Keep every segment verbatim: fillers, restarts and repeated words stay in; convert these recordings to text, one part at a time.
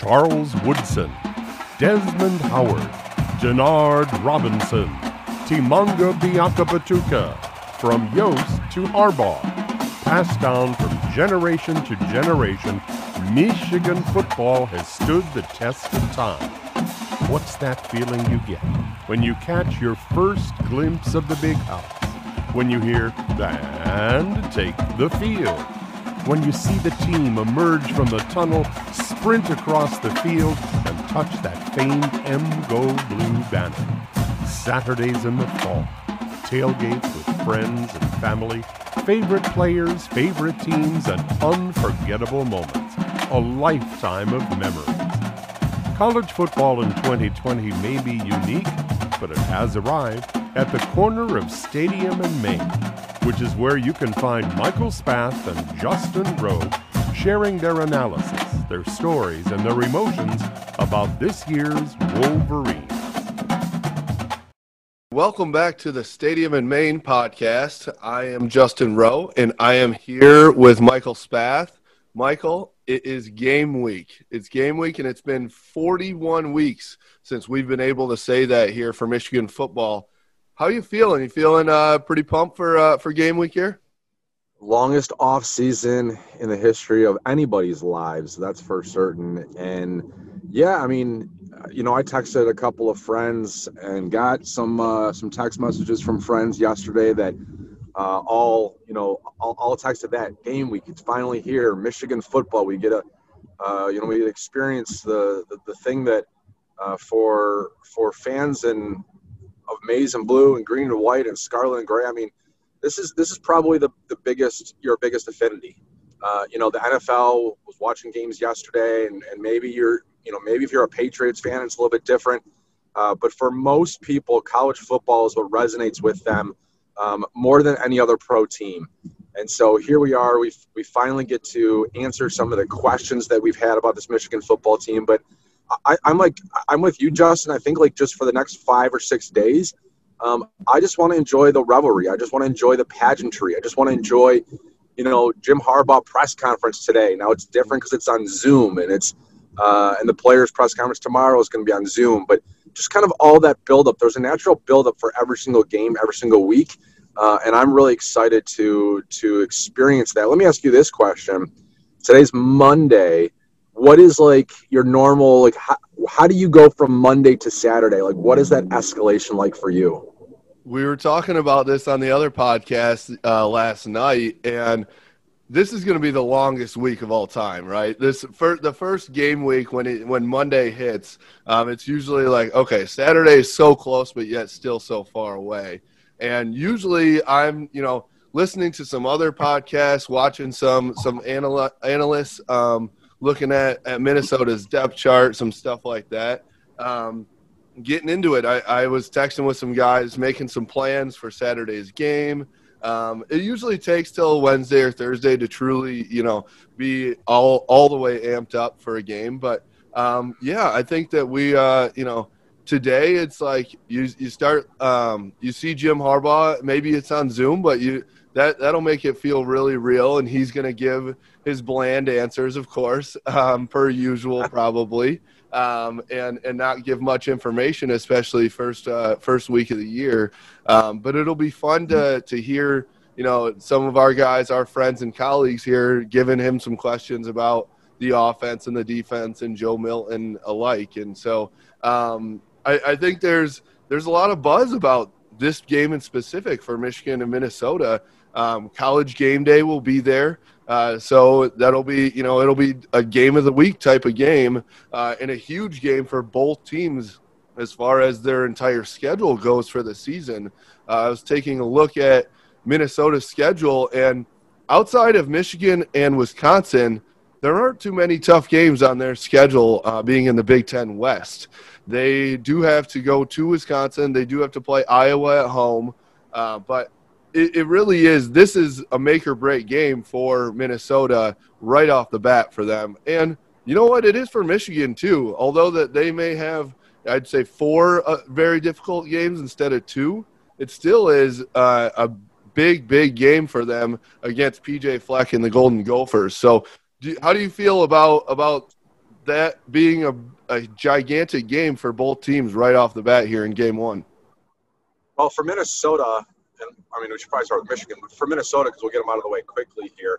Charles Woodson, Desmond Howard, Denard Robinson, Timonga Biakapatuka, from Yost to Arbaugh, passed down from generation to generation, Michigan football has stood the test of time. What's that feeling you get when you catch your first glimpse of the big house? When you hear, "And take the field." When you see the team emerge from the tunnel, sprint across the field, and touch that famed M G O blue banner. Saturdays in the fall, tailgates with friends and family, favorite players, favorite teams, and unforgettable moments. A lifetime of memories. College football in twenty twenty may be unique, but it has arrived at the corner of Stadium and Main, which is where you can find Michael Spath and Justin Rowe sharing their analysis, their stories, and their emotions about this year's Wolverines. Welcome back to the Stadium and Main podcast. I am Justin Rowe, and I am here with Michael Spath. Michael, it is game week. It's game week, and it's been forty-one weeks since we've been able to say that here for Michigan football. How are you feeling? You feeling uh, pretty pumped for uh, for game week here? Longest off season in the history of anybody's lives, that's for certain. And yeah, I mean, you know, I texted a couple of friends and got some uh, some text messages from friends yesterday that uh, all you know all, all texted that game week. It's finally here, Michigan football. We get a uh, you know we experience the the, the thing that uh, for for fans and. Of maize and blue and green and white and scarlet and gray. I mean, this is this is probably the, the biggest your biggest affinity. Uh, you know, the N F L was watching games yesterday, and, and maybe you're you know maybe if you're a Patriots fan, it's a little bit different. Uh, but for most people, college football is what resonates with them um, more than any other pro team. And so here we are. We we finally get to answer some of the questions that we've had about this Michigan football team, but. I, I'm like I'm with you, Justin. I think like just for the next five or six days, um, I just want to enjoy the revelry. I just want to enjoy the pageantry. I just want to enjoy, you know, Jim Harbaugh press conference today. Now it's different because it's on Zoom, and it's uh, and the players' press conference tomorrow is going to be on Zoom. But just kind of all that buildup. There's a natural buildup for every single game, every single week, uh, and I'm really excited to to experience that. Let me ask you this question: today's Monday. What is like your normal, like how, how do you go from Monday to Saturday? Like what is that escalation like for you? We were talking about this on the other podcast uh, last night, and this is going to be the longest week of all time, right? This for the first game week when it, when Monday hits, um, it's usually like, okay, Saturday is so close, but yet still so far away. And usually I'm, you know, listening to some other podcasts, watching some, some anal- analysts, um, looking at, at Minnesota's depth chart, some stuff like that. Um, getting into it, I, I was texting with some guys, making some plans for Saturday's game. Um, it usually takes till Wednesday or Thursday to truly, you know, be all all the way amped up for a game. But, um, yeah, I think that we, uh, you know, today it's like you you start um, – you see Jim Harbaugh. Maybe it's on Zoom, but you – That, that'll make it feel really real, and he's going to give his bland answers, of course, um, per usual probably, um, and, and not give much information, especially first uh, first week of the year. Um, but it'll be fun to to hear, you know, some of our guys, our friends and colleagues here, giving him some questions about the offense and the defense and Joe Milton alike. And so um, I, I think there's there's a lot of buzz about this game in specific for Michigan and Minnesota. Um, college game day will be there. Uh, so that'll be, you know, it'll be a game of the week type of game uh, and a huge game for both teams as far as their entire schedule goes for the season. Uh, I was taking a look at Minnesota's schedule, and outside of Michigan and Wisconsin, there aren't too many tough games on their schedule uh, being in the Big Ten West. They do have to go to Wisconsin. They do have to play Iowa at home, uh, but It, it really is. This is a make or break game for Minnesota right off the bat for them. And you know what? It is for Michigan too, although that they may have, I'd say, four uh, very difficult games instead of two. It still is uh, a big, big game for them against P J Fleck and the Golden Gophers. So do, how do you feel about, about that being a, a gigantic game for both teams right off the bat here in game one? Well, for Minnesota, and I mean, we should probably start with Michigan, but for Minnesota, because we'll get them out of the way quickly here.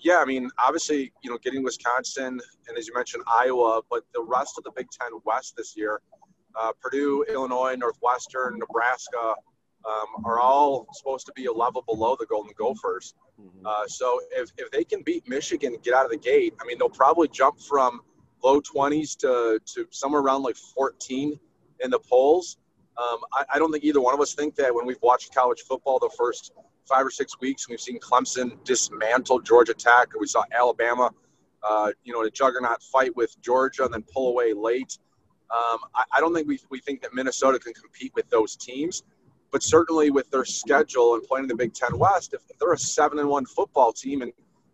Yeah, I mean, obviously, you know, getting Wisconsin and, as you mentioned, Iowa, but the rest of the Big Ten West this year, uh, Purdue, Illinois, Northwestern, Nebraska, um, are all supposed to be a level below the Golden Gophers. Uh, so if, if they can beat Michigan and get out of the gate, I mean, they'll probably jump from low twenties to, to somewhere around like fourteen in the polls. Um, I, I don't think either one of us think that when we've watched college football the first five or six weeks and we've seen Clemson dismantle Georgia Tech, or we saw Alabama, uh, you know, in a juggernaut fight with Georgia and then pull away late. Um, I, I don't think we, we think that Minnesota can compete with those teams. But certainly with their schedule and playing in the Big Ten West, if they're a seven and one football team and,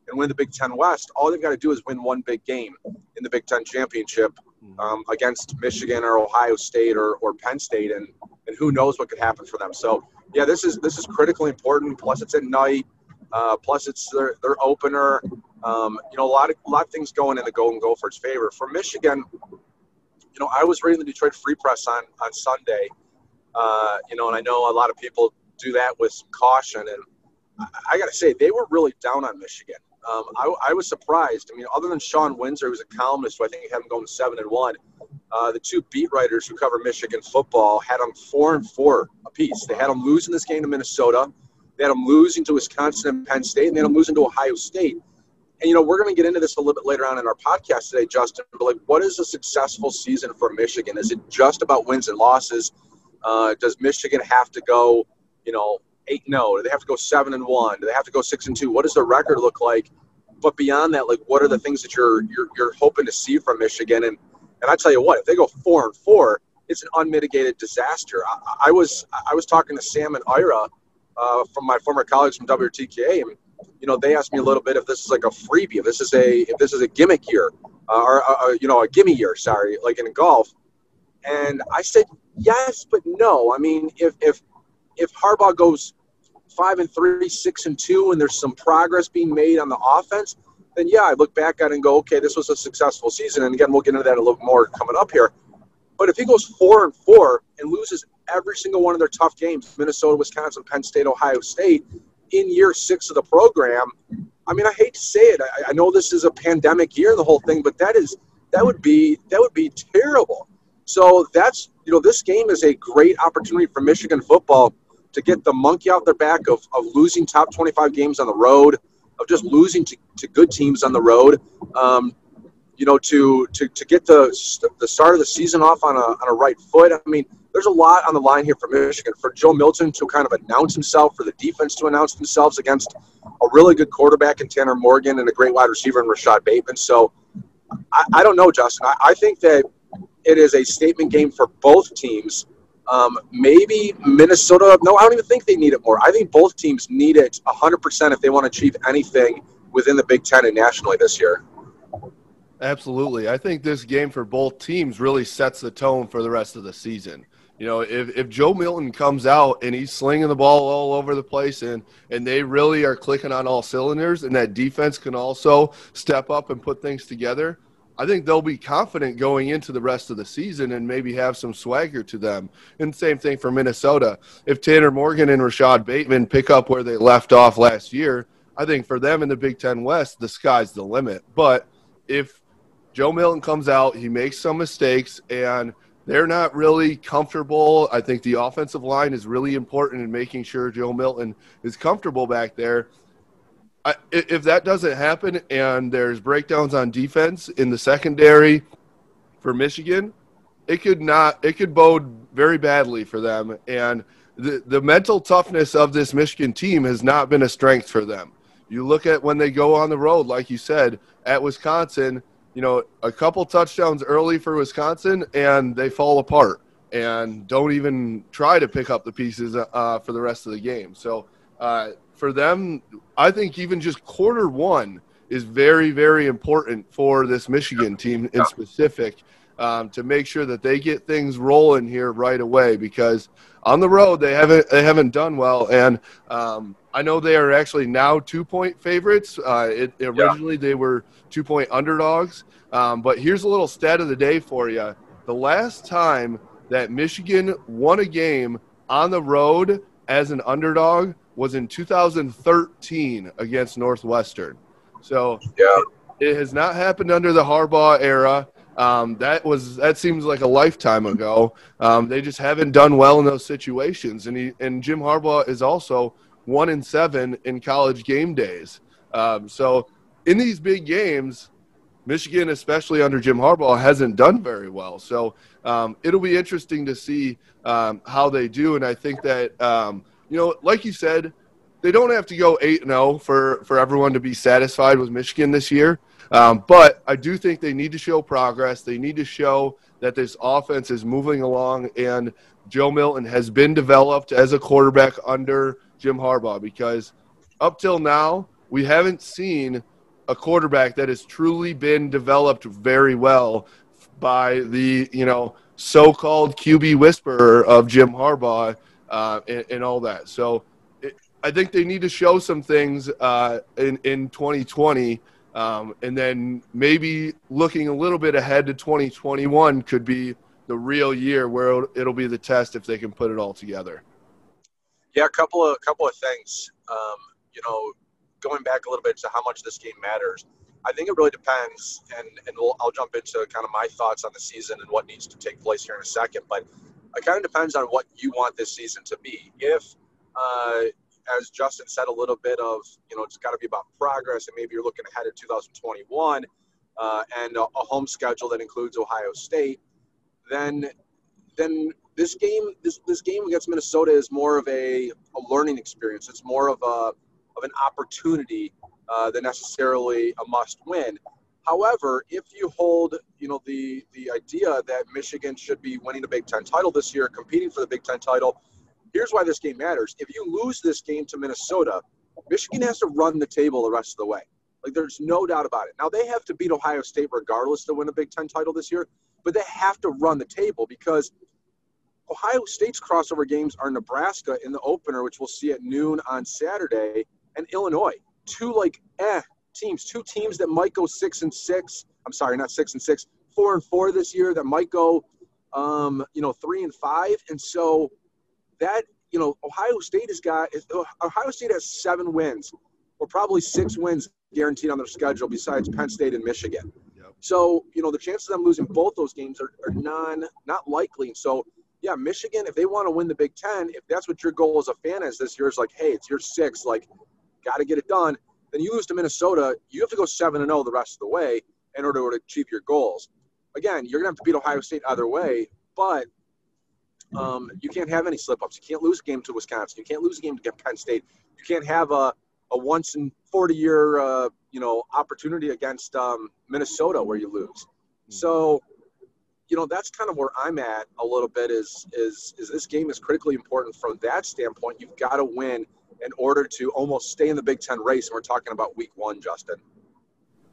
and win the Big Ten West, all they've got to do is win one big game in the Big Ten Championship um, against Michigan or Ohio State or, or Penn State, and, and who knows what could happen for them. So, yeah, this is this is critically important. Plus, it's at night. Uh, plus, it's their, their opener. Um, you know, a lot of a lot of things going in the Golden Gophers' favor. For Michigan, you know, I was reading the Detroit Free Press on on Sunday. Uh, you know, and I know a lot of people do that with some caution. And I, I got to say, they were really down on Michigan. Um, I, I was surprised. I mean, other than Sean Windsor, who's a columnist, who I think had him going seven and one, uh, the two beat writers who cover Michigan football had them four and four apiece. They had them losing this game to Minnesota. They had them losing to Wisconsin and Penn State, and they had them losing to Ohio State. And, you know, we're going to get into this a little bit later on in our podcast today, Justin, but like, what is a successful season for Michigan? Is it just about wins and losses? Uh, does Michigan have to go, you know, eight? No, do they have to go seven and one? Do they have to go six and two? What does their record look like? But beyond that, like, what are the things that you're you're, you're hoping to see from Michigan? And and I tell you what, if they go four and four, it's an unmitigated disaster. I, I was I was talking to Sam and Ira uh, from my former colleagues from W T K A, and you know, they asked me a little bit if this is like a freebie, if this is a if this is a gimmick year, uh, or uh, you know, a gimme year. Sorry, like in golf. And I said, yes, but no. I mean, if if if Harbaugh goes five and three, six and two, and there's some progress being made on the offense, then yeah, I look back at it and go, okay, this was a successful season. And again, we'll get into that a little more coming up here. But if he goes four and four and loses every single one of their tough games, Minnesota, Wisconsin, Penn State, Ohio State, in year six of the program, I mean, I hate to say it. I, I know this is a pandemic year, the whole thing, but that is that would be that would be terrible. So that's, you know, this game is a great opportunity for Michigan football to get the monkey out their back of, of losing top twenty-five games on the road, of just losing to, to good teams on the road, um, you know, to, to, to get the the start of the season off on a, on a right foot. I mean, there's a lot on the line here for Michigan. For Joe Milton to kind of announce himself, for the defense to announce themselves against a really good quarterback in Tanner Morgan and a great wide receiver in Rashod Bateman. So I, I don't know, Justin. I, I think that it is a statement game for both teams. Um, maybe Minnesota – no, I don't even think they need it more. I think both teams need it one hundred percent if they want to achieve anything within the Big Ten and nationally this year. Absolutely. I think this game for both teams really sets the tone for the rest of the season. You know, if, if Joe Milton comes out and he's slinging the ball all over the place and, and they really are clicking on all cylinders and that defense can also step up and put things together, I think they'll be confident going into the rest of the season and maybe have some swagger to them. And same thing for Minnesota. If Tanner Morgan and Rashod Bateman pick up where they left off last year, I think for them in the Big Ten West, the sky's the limit. But if Joe Milton comes out, he makes some mistakes, and they're not really comfortable. I think the offensive line is really important in making sure Joe Milton is comfortable back there. I, if that doesn't happen and there's breakdowns on defense in the secondary for Michigan, it could not. It could bode very badly for them. And the, the mental toughness of this Michigan team has not been a strength for them. You look at when they go on the road, like you said, at Wisconsin, you know, a couple touchdowns early for Wisconsin and they fall apart and don't even try to pick up the pieces uh, for the rest of the game. So uh, for them, I think even just quarter one is very, very important for this Michigan team in specific. um, to make sure that they get things rolling here right away, because on the road they haven't they haven't done well. And um, I know they are actually now two-point favorites. Uh, it, originally yeah. they were two-point underdogs. Um, but here's a little stat of the day for you. The last time that Michigan won a game on the road as an underdog was in two thousand thirteen against Northwestern. So yeah. it has not happened under the Harbaugh era. Um, that was that seems like a lifetime ago. Um, they just haven't done well in those situations. And he, and Jim Harbaugh is also one and seven in college game days. Um, so in these big games, Michigan, especially under Jim Harbaugh, hasn't done very well. So um, it'll be interesting to see um, how they do. And I think that, um, you know, like you said, they don't have to go eight and oh for, for everyone to be satisfied with Michigan this year. Um, but I do think they need to show progress. They need to show that this offense is moving along, and Joe Milton has been developed as a quarterback under Jim Harbaugh, because up till now we haven't seen a quarterback that has truly been developed very well by the, you know, so-called Q B whisperer of Jim Harbaugh uh, and, and all that. So I think they need to show some things uh, in, in twenty twenty, um, and then maybe looking a little bit ahead to twenty twenty-one could be the real year where it'll, it'll be the test if they can put it all together. Yeah, a couple of, a couple of things. Um, you know, going back a little bit to how much this game matters, I think it really depends, and, and we'll, I'll jump into kind of my thoughts on the season and what needs to take place here in a second, but it kind of depends on what you want this season to be. If uh, – as Justin said, a little bit of, you know, it's got to be about progress, and maybe you're looking ahead at two thousand twenty-one uh, and a, a home schedule that includes Ohio State, then then this game this, this game against Minnesota is more of a, a learning experience. It's more of a of an opportunity uh, than necessarily a must win. However, if you hold, you know, the the idea that Michigan should be winning the Big Ten title this year, competing for the Big Ten title, here's why this game matters. If you lose this game to Minnesota, Michigan has to run the table the rest of the way. Like, there's no doubt about it. Now, they have to beat Ohio State regardless to win a Big Ten title this year, but they have to run the table, because Ohio State's crossover games are Nebraska in the opener, which we'll see at noon on Saturday, and Illinois. Two, like, eh, teams. Two teams that might go six and six. I'm sorry, not six and six. Four and four this year that might go, um, you know, three and five. And so – that, you know, Ohio State has got – Ohio State has seven wins, or probably six wins guaranteed on their schedule, besides Penn State and Michigan. Yep. So, you know, the chances of them losing both those games are, are non, not likely. And so, yeah, Michigan, if they want to win the Big Ten, if that's what your goal as a fan is this year, is like, hey, it's your six, like, got to get it done. Then you lose to Minnesota, you have to go seven and oh the rest of the way in order to achieve your goals. Again, you're going to have to beat Ohio State either way, but – Um, you can't have any slip-ups. You can't lose a game to Wisconsin. You can't lose a game to Penn State. You can't have a, a once-in forty-year, uh, you know, opportunity against um, Minnesota where you lose. So, you know, that's kind of where I'm at a little bit is, is, is this game is critically important from that standpoint. You've got to win in order to almost stay in the Big Ten race. And we're talking about week one, Justin.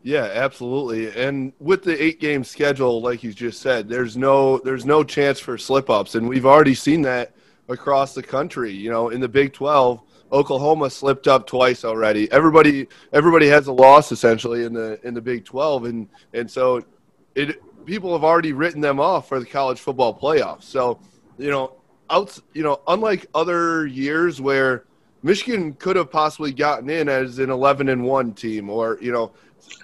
Yeah, absolutely. And with the eight-game schedule, like you just said, there's no there's no chance for slip-ups, and we've already seen that across the country. You know, in the Big twelve, Oklahoma slipped up twice already. Everybody everybody has a loss essentially in the in the Big twelve, and and so it people have already written them off for the college football playoffs. So, you know, out you know, unlike other years where Michigan could have possibly gotten in as an eleven and one team, or, you know,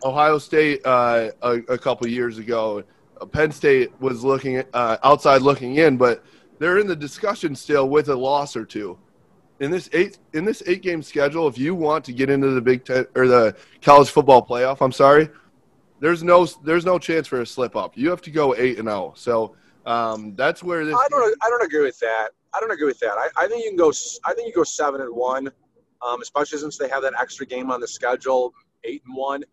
Ohio State uh, a, a couple years ago, Penn State was looking uh, outside looking in, but they're in the discussion still with a loss or two. In this eight in this eight game schedule, if you want to get into the Big Ten or the college football playoff, I'm sorry, there's no there's no chance for a slip up. You have to go eight and zero. So um, that's where this. I don't I don't agree with that. I don't agree with that. I, I think you can go. I think you go seven and one, um, especially since they have that extra game on the schedule. Eight and one.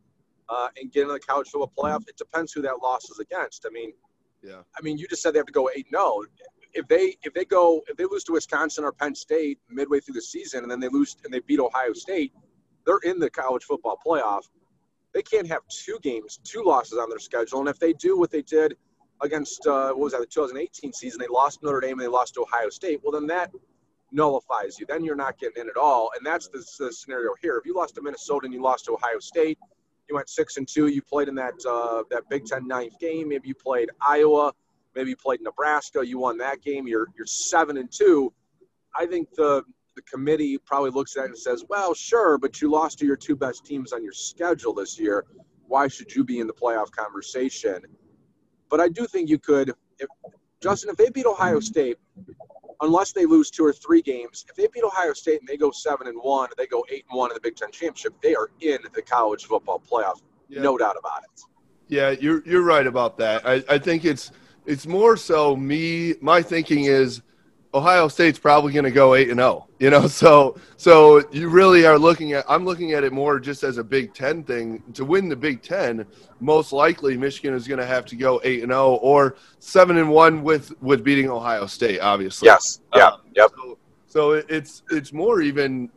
Uh, and get into the college football playoff. It depends who that loss is against. I mean, yeah. I mean, you just said they have to go eight. No, if they if they go if they lose to Wisconsin or Penn State midway through the season, and then they lose and they beat Ohio State, they're in the college football playoff. They can't have two games, two losses on their schedule. And if they do what they did against, uh, what was that, the two thousand eighteen season, they lost Notre Dame and they lost Ohio State. Well, then that nullifies you. Then you're not getting in at all. And that's the, the scenario here. If you lost to Minnesota and you lost to Ohio State, you went six and two, you played in that uh, that Big Ten ninth game. Maybe you played Iowa. Maybe you played Nebraska. You won that game. You're you're seven and two. I think the the committee probably looks at it and says, well, sure, but you lost to your two best teams on your schedule this year. Why should you be in the playoff conversation? But I do think you could, if, Justin, if they beat Ohio State, unless they lose two or three games, if they beat Ohio State and they go seven and one, they go eight and one in the Big Ten championship, they are in the college football playoff, yeah. No doubt about it. Yeah, you're you're right about that. I, I think it's it's more so me. My thinking is Ohio State's probably going to go eight and zero. You know, so so you really are looking at. I'm looking at it more just as a Big Ten thing. To win the Big Ten, most likely Michigan is going to have to go eight and zero or seven and one with with beating Ohio State. Obviously, yes, yeah, um, yep. So, so it's it's more even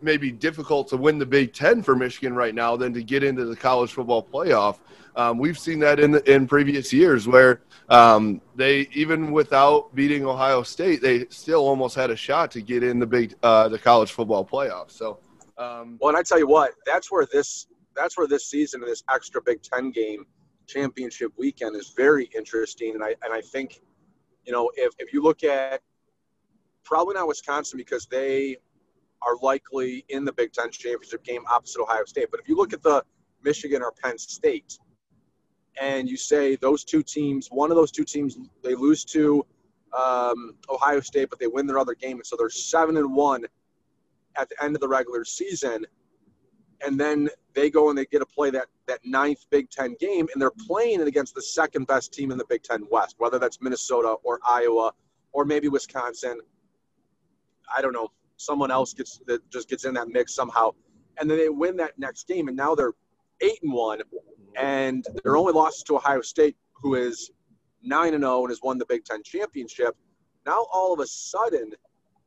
maybe difficult to win the Big Ten for Michigan right now than to get into the college football playoff. Um, we've seen that in the, in previous years where um, they, even without beating Ohio State, they still almost had a shot to get in the big uh, the college football playoff. So, um, well, and I tell you what, that's where this that's where this season and this extra Big Ten game championship weekend is very interesting. And I and I think, you know, if if you look at probably not Wisconsin because they are likely in the Big Ten championship game opposite Ohio State, but if you look at the Michigan or Penn State, and you say those two teams, one of those two teams, they lose to um, Ohio State, but they win their other game, and so they're seven and one at the end of the regular season, and then they go and they get to play that that ninth Big Ten game, and they're playing it against the second best team in the Big Ten West, whether that's Minnesota or Iowa or maybe Wisconsin. I don't know. Someone else gets that just gets in that mix somehow, and then they win that next game, and now they're eight and one. And their only loss is to Ohio State, who is nine and zero and has won the Big Ten championship. Now all of a sudden,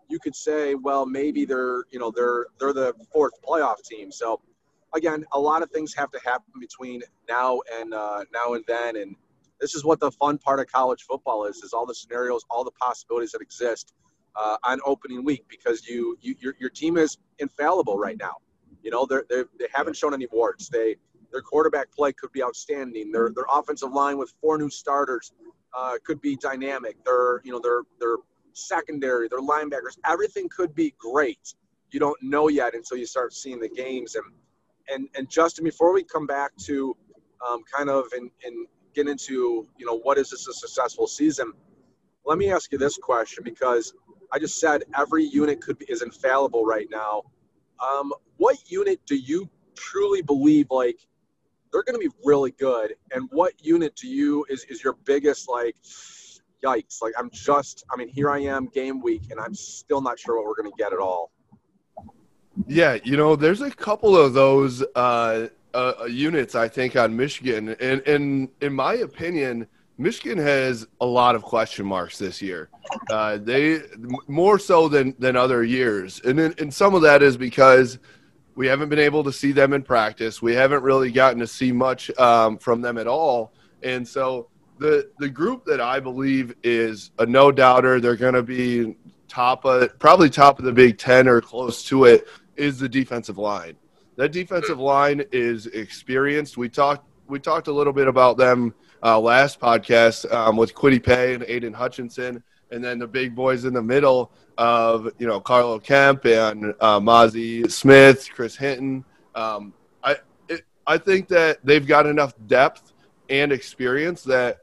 you could say, well, maybe they're you know they're they're the fourth playoff team. So again, a lot of things have to happen between now and uh, now and then. And this is what the fun part of college football is: is all the scenarios, all the possibilities that exist uh, on opening week, because you, you your your team is infallible right now. You know they they they haven't shown any warts. They Their quarterback play could be outstanding. Their their offensive line with four new starters uh, could be dynamic. Their you know their their secondary, their linebackers, everything could be great. You don't know yet until you start seeing the games. And and and Justin, before we come back to um, kind of and and get into you know what is this a successful season, let me ask you this question, because I just said every unit could be, is infallible right now. Um, what unit do you truly believe like they're going to be really good, and what unit to you is, is your biggest, like, yikes? Like, I'm just, I mean, here I am game week, and I'm still not sure what we're going to get at all. Yeah, you know, there's a couple of those uh, uh, units, I think, on Michigan. And, and in my opinion, Michigan has a lot of question marks this year. Uh, they more so than, than other years. And, then, and some of that is because – we haven't been able to see them in practice. We haven't really gotten to see much um, from them at all. And so the the group that I believe is a no-doubter, they're going to be top of, probably top of the Big Ten or close to it, is the defensive line. That defensive line is experienced. We talked we talked a little bit about them uh, last podcast um, with Kwity Paye and Aiden Hutchinson, and then the big boys in the middle of, you know, Carlo Kemp and uh, Mozzie Smith, Chris Hinton. Um, I it, I think that they've got enough depth and experience that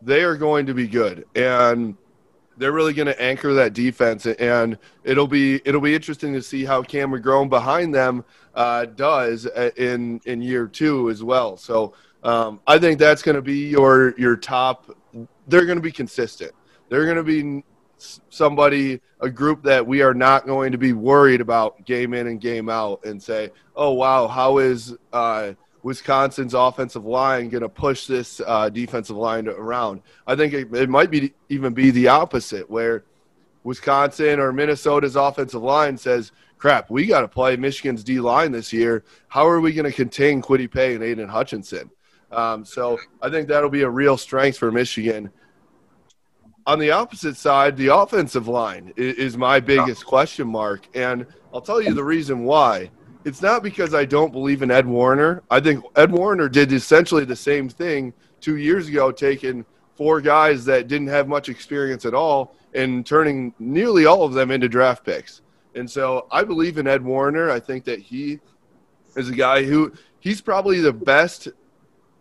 they are going to be good, and they're really going to anchor that defense. And it'll be it'll be interesting to see how Cam McGrone behind them uh, does in in year two as well. So um, I think that's going to be your your top. They're going to be consistent. They're going to be somebody, a group that we are not going to be worried about game in and game out and say, oh, wow, how is uh, Wisconsin's offensive line going to push this uh, defensive line around? I think it, it might be even be the opposite, where Wisconsin or Minnesota's offensive line says, crap, we got to play Michigan's D-line this year. How are we going to contain Kwity Paye and Aiden Hutchinson? Um, so I think that'll be a real strength for Michigan. On the opposite side, the offensive line is, is my biggest question mark, and I'll tell you the reason why. It's not because I don't believe in Ed Warner. I think Ed Warner did essentially the same thing two years ago, taking four guys that didn't have much experience at all and turning nearly all of them into draft picks. And so I believe in Ed Warner. I think that he is a guy who he's probably the best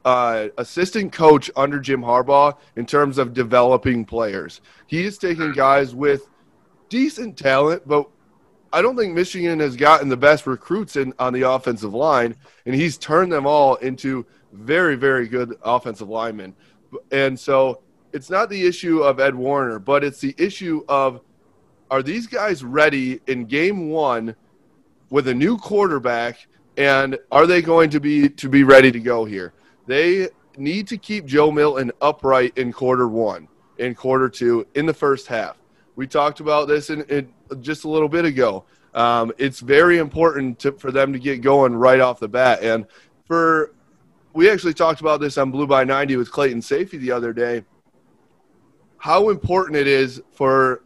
uh, assistant coach under Jim Harbaugh in terms of developing players. He is taking guys with decent talent, but I don't think Michigan has gotten the best recruits in on the offensive line, and he's turned them all into very, very good offensive linemen. And so it's not the issue of Ed Warner, but it's the issue of, are these guys ready in game one with a new quarterback, and are they going to be to be ready to go here? They need to keep Joe Milton upright in quarter one, in quarter two, in the first half. We talked about this in, in just a little bit ago. Um, it's very important to, for them to get going right off the bat. And for we actually talked about this on Blue by ninety with Clayton Safey the other day, how important it is for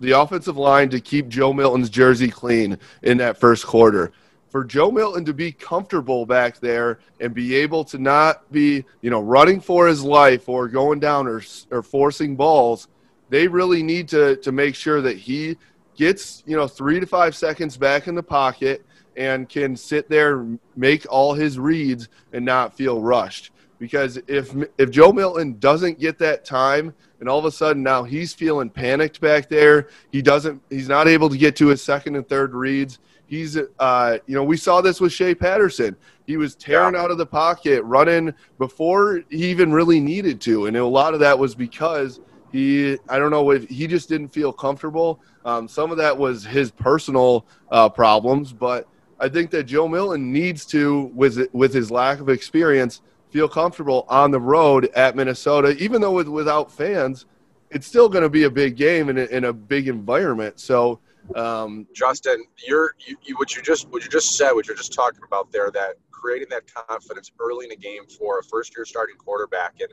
the offensive line to keep Joe Milton's jersey clean in that first quarter. For Joe Milton to be comfortable back there and be able to not be, you know, running for his life or going down or, or forcing balls, they really need to, to make sure that he gets, you know, three to five seconds back in the pocket and can sit there, make all his reads, and not feel rushed. Because if if Joe Milton doesn't get that time, and all of a sudden now he's feeling panicked back there, he doesn't, he's not able to get to his second and third reads. He's, uh, you know, we saw this with Shea Patterson. He was tearing out of the pocket, running before he even really needed to, and a lot of that was because he, I don't know, if he just didn't feel comfortable. Um, some of that was his personal uh, problems, but I think that Joe Milton needs to, with with his lack of experience, feel comfortable on the road at Minnesota. Even though with, without fans, it's still going to be a big game and in a big environment. So, um, Justin, you're you, you what you just what you just said, what you're just talking about there, that creating that confidence early in the game for a first-year starting quarterback, and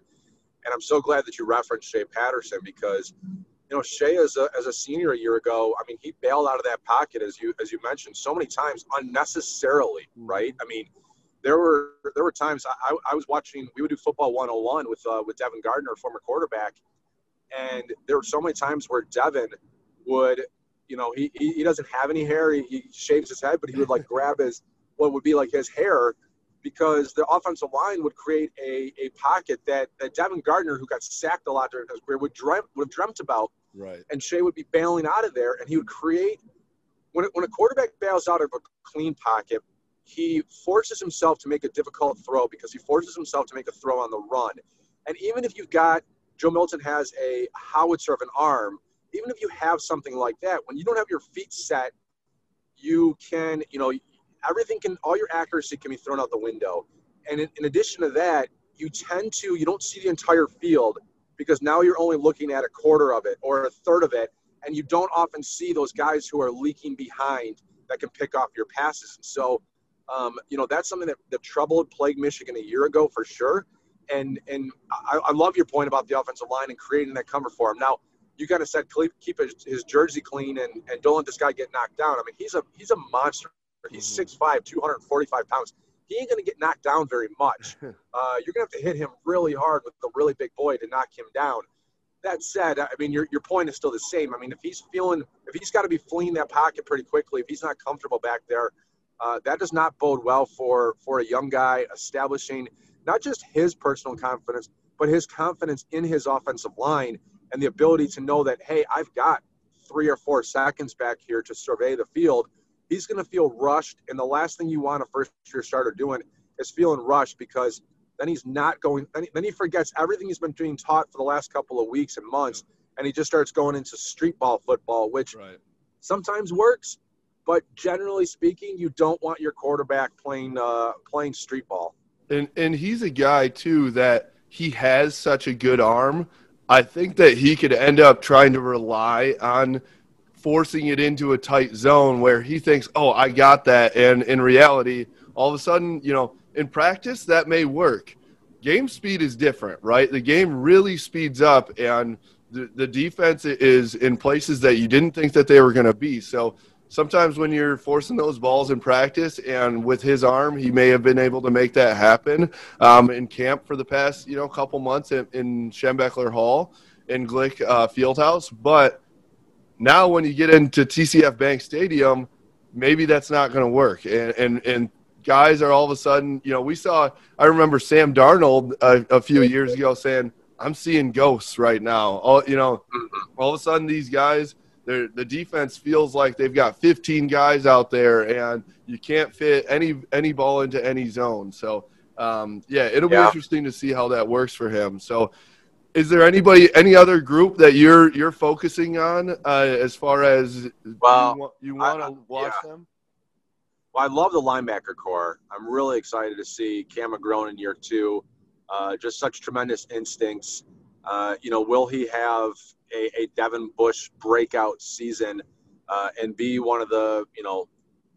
and I'm so glad that you referenced Shea Patterson, because you know, Shea as a, as a senior a year ago, I mean, he bailed out of that pocket, as you as you mentioned, so many times unnecessarily, right? I mean, there were there were times I, I was watching, we would do football one oh one with uh, with Devin Gardner, former quarterback, and there were so many times where Devin would, you know, he he, he doesn't have any hair, he, he shaves his head, but he would like grab his what would be like his hair, because the offensive line would create a, a pocket that, that Devin Gardner, who got sacked a lot during his career, would dream, would have dreamt about. Right. And Shea would be bailing out of there, and he would create when – when a quarterback bails out of a clean pocket, he forces himself to make a difficult throw, because he forces himself to make a throw on the run. And even if you've got – Joe Milton has a howitzer of an arm, even if you have something like that, when you don't have your feet set, you can – you know. Everything can, all your accuracy can be thrown out the window. And in, in addition to that, you tend to, you don't see the entire field, because now you're only looking at a quarter of it or a third of it. And you don't often see those guys who are leaking behind that can pick off your passes. And so, um, you know, that's something that, that troubled, plagued Michigan a year ago for sure. And and I, I love your point about the offensive line and creating that cover for him. Now, you got to set, keep his, his jersey clean and, and don't let this guy get knocked down. I mean, he's a he's a monster. He's six five, two hundred forty-five pounds. He ain't going to get knocked down very much. Uh, you're going to have to hit him really hard with the really big boy to knock him down. That said, I mean, your your point is still the same. I mean, if he's feeling – if he's got to be fleeing that pocket pretty quickly, if he's not comfortable back there, uh, that does not bode well for, for a young guy establishing not just his personal confidence, but his confidence in his offensive line and the ability to know that, hey, I've got three or four seconds back here to survey the field. He's going to feel rushed, and the last thing you want a first-year starter doing is feeling rushed, because then he's not going – then he forgets everything he's been being taught for the last couple of weeks and months, and he just starts going into street ball football, which right. sometimes works, but generally speaking, you don't want your quarterback playing uh, playing street ball. And and he's a guy, too, that he has such a good arm. I think that he could end up trying to rely on – forcing it into a tight zone where he thinks, oh, I got that. And in reality, all of a sudden, you know, in practice, that may work. game speed is different, right? The game really speeds up, and the, the defense is in places that you didn't think that they were going to be. So sometimes when you're forcing those balls in practice, and with his arm, he may have been able to make that happen um, in camp for the past, you know, couple months in, in Schembechler Hall and Glick uh, Fieldhouse. But now when you get into T C F Bank Stadium, maybe that's not going to work. And, and, and guys are all of a sudden, you know, we saw, I remember Sam Darnold a, a few years ago saying, I'm seeing ghosts right now. All, you know, all of a sudden these guys, the defense feels like they've got fifteen guys out there, and you can't fit any any ball into any zone. So, um, yeah, it'll yeah. be interesting to see how that works for him. So, is there anybody, any other group that you're you're focusing on uh, as far as well, you, you want to watch yeah. them? Well, I love the linebacker core. I'm really excited to see Cam McGrone in year two. Uh, just such tremendous instincts. Uh, you know, will he have a, a Devin Bush breakout season uh, and be one of the, you know,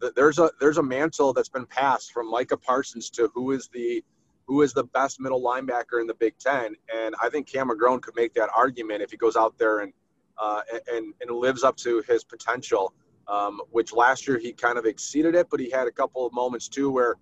the, there's a there's a mantle that's been passed from Micah Parsons to who is the who is the best middle linebacker in the Big Ten, and I think Cam McGrone could make that argument if he goes out there and uh, and and lives up to his potential, um, which last year he kind of exceeded it, but he had a couple of moments too where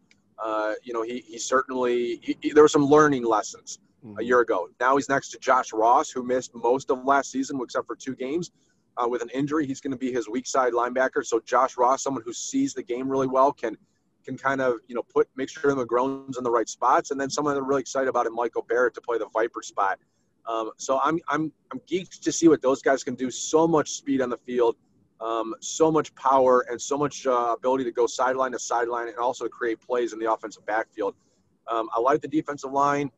uh, you know he he certainly he, he, there were some learning lessons a year ago. Now he's next to Josh Ross, who missed most of last season, except for two games uh, with an injury. He's going to be his weak side linebacker. So Josh Ross, someone who sees the game really well, can can kind of, you know, put make sure the McGrone's in the right spots. And then someone that I'm really excited about him, Michael Barrett, to play the Viper spot. Um, so I'm I'm I'm geeked to see what those guys can do. So much speed on the field, um, so much power, and so much uh, ability to go sideline to sideline and also create plays in the offensive backfield. Um, I like the defensive line.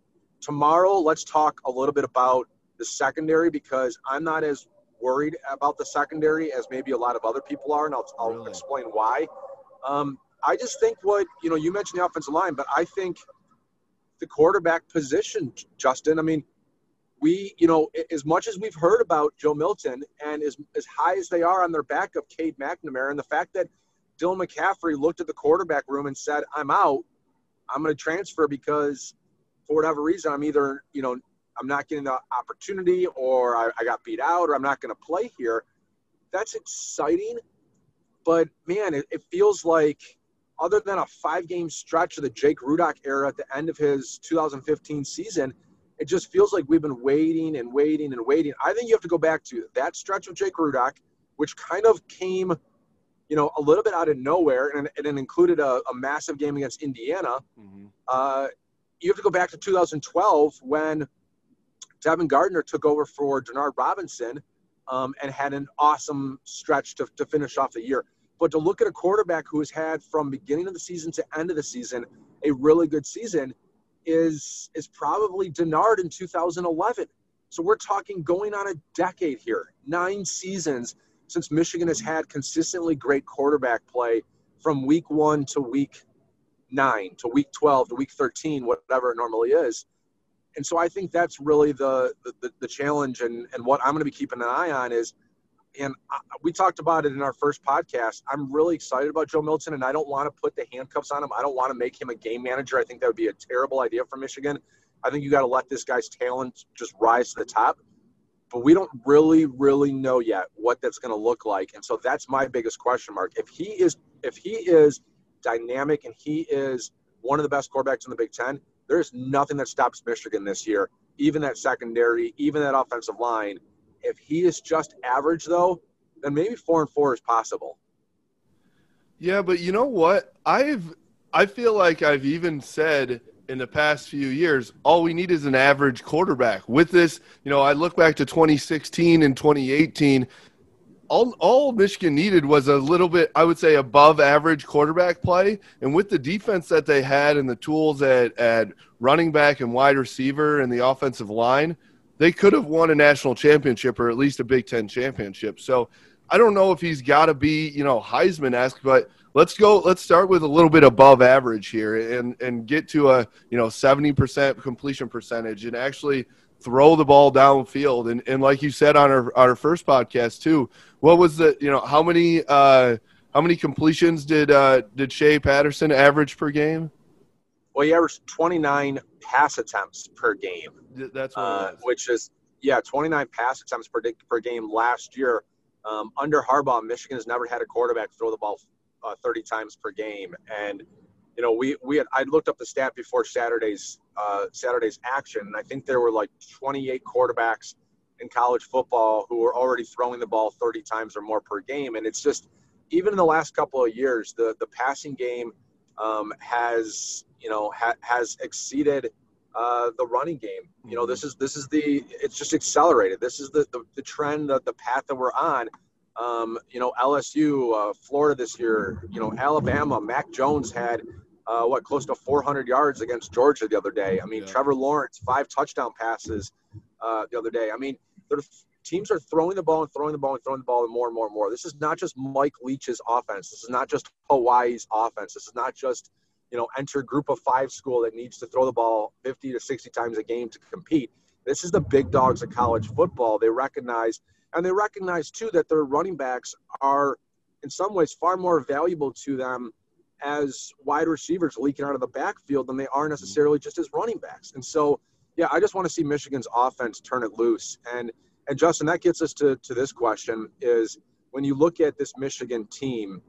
Tomorrow, let's talk a little bit about the secondary, because I'm not as worried about the secondary as maybe a lot of other people are, and I'll, I'll really? explain why. Um, I just think what, you know, you mentioned the offensive line, but I think the quarterback position, Justin, I mean, we, you know, as much as we've heard about Joe Milton and as, as high as they are on their back of Cade McNamara, and the fact that Dylan McCaffrey looked at the quarterback room and said, I'm out, I'm going to transfer because – for whatever reason, I'm either, you know, I'm not getting the opportunity, or I, I got beat out, or I'm not going to play here. That's exciting. But, man, it, it feels like other than a five-game stretch of the Jake Rudock era at the end of his two thousand fifteen season, it just feels like we've been waiting and waiting and waiting. I think you have to go back to that stretch of Jake Rudock, which kind of came, you know, a little bit out of nowhere, and, and it included a, a massive game against Indiana. Mm-hmm. uh, You have to go back to two thousand twelve when Devin Gardner took over for Denard Robinson um, and had an awesome stretch to, to finish off the year. But to look at a quarterback who has had from beginning of the season to end of the season a really good season is is probably Denard in two thousand eleven. So we're talking going on a decade here, nine seasons since Michigan has had consistently great quarterback play from week one to week nine to week twelve to week thirteen, whatever it normally is. And so I think that's really the the, the challenge, and, and what I'm going to be keeping an eye on is, and I, we talked about it in our first podcast, I'm really excited about Joe Milton, and I don't want to put the handcuffs on him. I don't want to make him a game manager. I think that would be a terrible idea for Michigan. I think you got to let this guy's talent just rise to the top. But we don't really, really know yet what that's going to look like. And so that's my biggest question mark. If he is, if he is dynamic and he is one of the best quarterbacks in the Big Ten, there's nothing that stops Michigan this year, even that secondary, even that offensive line. If he is just average, though, then maybe four and four is possible. Yeah, but you know what? I've I feel like I've even said in the past few years, all we need is an average quarterback. With this, you know, I look back to twenty sixteen and twenty eighteen. All, all Michigan needed was a little bit, I would say, above average quarterback play. And with the defense that they had and the tools at, at running back and wide receiver and the offensive line, they could have won a national championship or at least a Big Ten championship. So I don't know if he's got to be, you know, Heisman-esque, but let's go, let's start with a little bit above average here and, and get to a, you know, seventy percent completion percentage and actually throw the ball downfield. And, and like you said on our, our first podcast too, what was the, you know, how many, uh, how many completions did, uh, did Shea Patterson average per game? Well, he averaged twenty-nine pass attempts per game. That's what uh, which is yeah, twenty-nine pass attempts per per game last year. Um, under Harbaugh, Michigan has never had a quarterback throw the ball uh, thirty times per game. And you know, we we had I looked up the stat before Saturday's uh, Saturday's action, and I think there were like twenty-eight quarterbacks in college football who were already throwing the ball thirty times or more per game. And it's just, even in the last couple of years, the, the passing game um, has, you know, ha, has exceeded uh, the running game. You know, this is, this is the, it's just accelerated. This is the, the, the trend, the, the path that we're on. Um, you know, L S U, uh, Florida this year, you know, Alabama, Mac Jones had uh, what, close to four hundred yards against Georgia the other day. I mean, yeah. Trevor Lawrence, five touchdown passes uh, the other day. I mean, teams are throwing the ball and throwing the ball and throwing the ball and more and more and more. This is not just Mike Leach's offense. This is not just Hawaii's offense. This is not just, you know, enter group of five school that needs to throw the ball fifty to sixty times a game to compete. This is the big dogs of college football. They recognize, and they recognize too, that their running backs are in some ways far more valuable to them as wide receivers leaking out of the backfield than they are necessarily just as running backs. And so, yeah, I just want to see Michigan's offense turn it loose. And, and Justin, that gets us to, to this question is, when you look at this Michigan team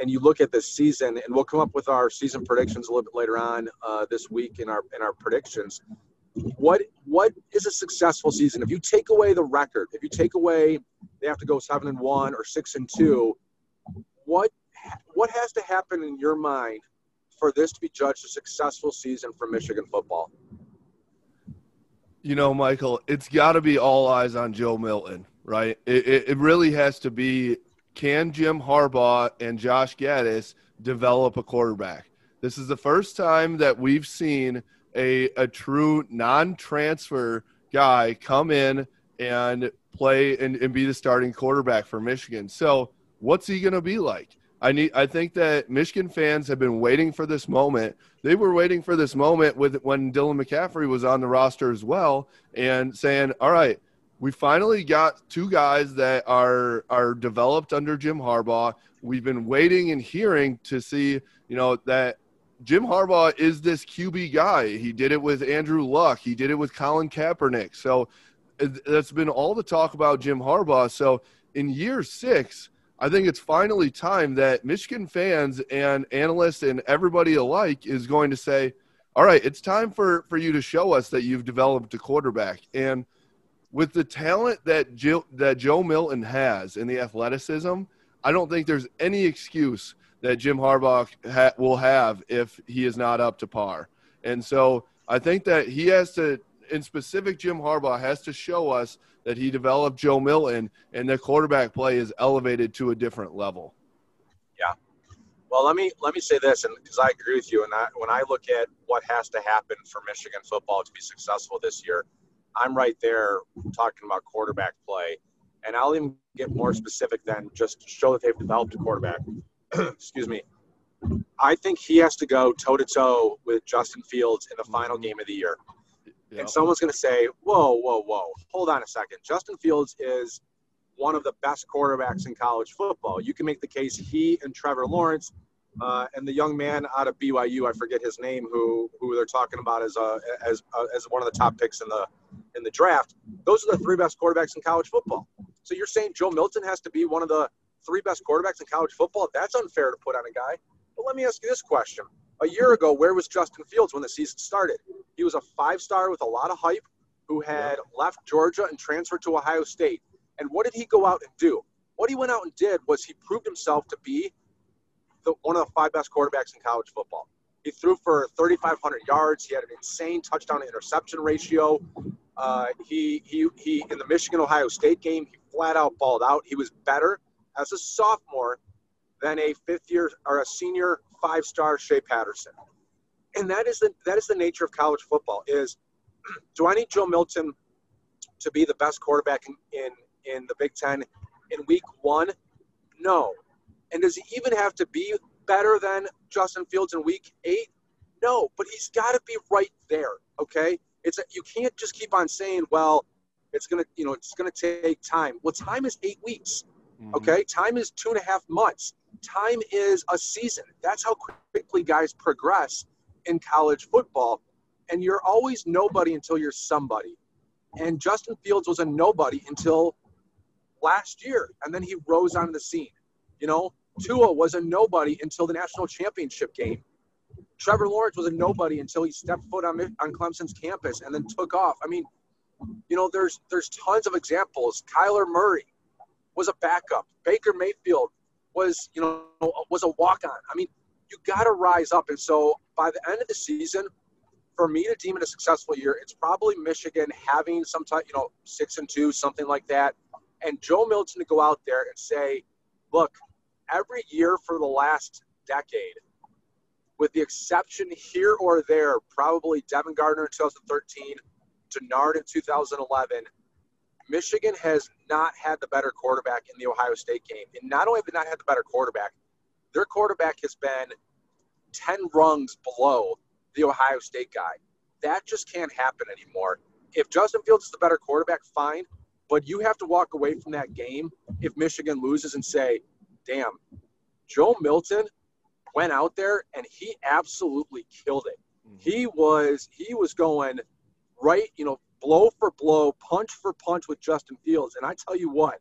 and you look at this season, and we'll come up with our season predictions a little bit later on uh, this week in our in our predictions, what what is a successful season? If you take away the record, if you take away they have to go seven and one or six and two, what what has to happen in your mind for this to be judged a successful season for Michigan football? You know, Michael, it's got to be all eyes on Joe Milton, right? It, it, it really has to be, can Jim Harbaugh and Josh Gattis develop a quarterback? This is the first time that we've seen a, a true non-transfer guy come in and play and, and be the starting quarterback for Michigan. So what's he going to be like? I need. I think that Michigan fans have been waiting for this moment. They were waiting for this moment with when Dylan McCaffrey was on the roster as well, and saying, all right, we finally got two guys that are are developed under Jim Harbaugh. We've been waiting and hearing to see, you know, that Jim Harbaugh is this Q B guy. He did it with Andrew Luck. He did it with Colin Kaepernick. So that's been all the talk about Jim Harbaugh. So in year six, I think it's finally time that Michigan fans and analysts and everybody alike is going to say, all right, it's time for, for you to show us that you've developed a quarterback. And with the talent that Joe, that Joe Milton has and the athleticism, I don't think there's any excuse that Jim Harbaugh ha- will have if he is not up to par. And so I think that he has to – in specific, Jim Harbaugh has to show us that he developed Joe Milton and their quarterback play is elevated to a different level. Yeah. Well, let me let me say this, and because I agree with you, and I, when I look at what has to happen for Michigan football to be successful this year, I'm right there talking about quarterback play, and I'll even get more specific than just show that they've developed a quarterback. Excuse me. I think he has to go toe-to-toe with Justin Fields in the final game of the year. Yep. And someone's going to say, whoa, whoa, whoa, hold on a second. Justin Fields is one of the best quarterbacks in college football. You can make the case he and Trevor Lawrence uh, and the young man out of B Y U, I forget his name, who who they're talking about as a, as a, as one of the top picks in the in the draft. Those are the three best quarterbacks in college football. So you're saying Joe Milton has to be one of the three best quarterbacks in college football? That's unfair to put on a guy. But let me ask you this question. A year ago, where was Justin Fields when the season started? He was a five-star with a lot of hype who had left Georgia and transferred to Ohio State. And what did he go out and do? What he went out and did was he proved himself to be the, one of the five best quarterbacks in college football. He threw for thirty-five hundred yards. He had an insane touchdown-to-interception ratio. Uh, he, he, he in the Michigan-Ohio State game, he flat-out balled out. He was better as a sophomore than a fifth-year or a senior five-star Shea Patterson. And that is the that is the nature of college football. Is do I need Joe Milton to be the best quarterback in, in, in the Big Ten in week one? No. And does he even have to be better than Justin Fields in week eight? No, but he's got to be right there, okay? It's a, you can't just keep on saying, well, it's going to, you know, it's going to take time. Well, time is eight weeks, mm-hmm. okay? Time is two and a half months. Time is a season. That's how quickly guys progress. in college football, and you're always nobody until you're somebody. And Justin Fields was a nobody until last year, and then he rose on the scene. You know, Tua was a nobody until the national championship game. Trevor Lawrence was a nobody until he stepped foot on on Clemson's campus and then took off. I mean, you know, there's there's tons of examples. Kyler Murray was a backup. Baker Mayfield was, you know, was a walk-on. I mean, you got to rise up. And so by the end of the season, for me to deem it a successful year, it's probably Michigan having some type, you know, six and two, something like that. And Joe Milton to go out there and say, look, every year for the last decade, with the exception here or there, probably Devin Gardner in two thousand thirteen, Denard in two thousand eleven, Michigan has not had the better quarterback in the Ohio State game. And not only have they not had the better quarterback, their quarterback has been ten rungs below the Ohio State guy. That just can't happen anymore. If Justin Fields is the better quarterback, fine, but you have to walk away from that game if Michigan loses and say, damn, Joe Milton went out there and he absolutely killed it. He was he was going right, you know, blow for blow, punch for punch with Justin Fields. And I tell you what,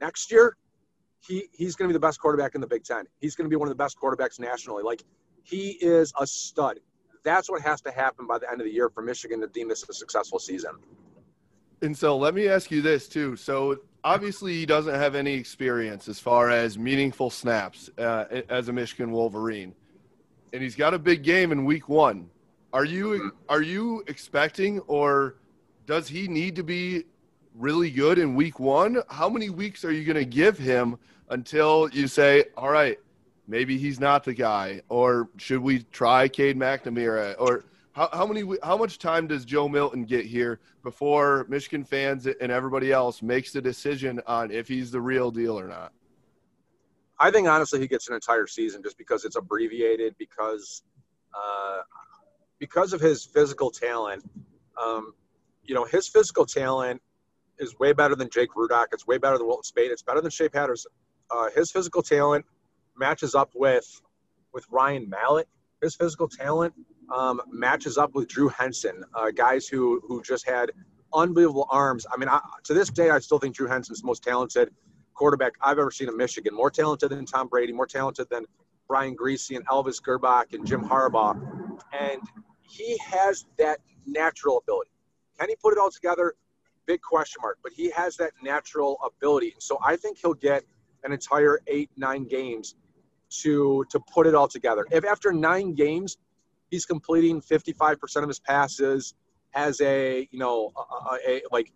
next year, he he's going to be the best quarterback in the Big Ten. He's going to be one of the best quarterbacks nationally. Like, he is a stud. That's what has to happen by the end of the year for Michigan to deem this a successful season. And so let me ask you this, too. So obviously he doesn't have any experience as far as meaningful snaps uh, as a Michigan Wolverine. And he's got a big game in week one. Are you are you expecting, or does he need to be really good in week one? How many weeks are you going to give him until you say, all right, maybe he's not the guy, or should we try Cade McNamara? Or how, how many, how much time does Joe Milton get here before Michigan fans and everybody else makes the decision on if he's the real deal or not? I think honestly he gets an entire season just because it's abbreviated, because uh, because of his physical talent. Um, you know, his physical talent is way better than Jake Rudock. It's way better than Wilton Spade. It's better than Shea Patterson. Uh, his physical talent matches up with with Ryan Mallett. His physical talent um, matches up with Drew Henson, uh, guys who who just had unbelievable arms. I mean, I, to this day, I still think Drew Henson's the most talented quarterback I've ever seen in Michigan, more talented than Tom Brady, more talented than Brian Griese and Elvis Gerbach and Jim Harbaugh. And he has that natural ability. Can he put it all together? Big question mark, but he has that natural ability. So I think he'll get an entire eight, nine games to to put it all together. If after nine games he's completing fifty-five percent of his passes, has a, you know, a, a, like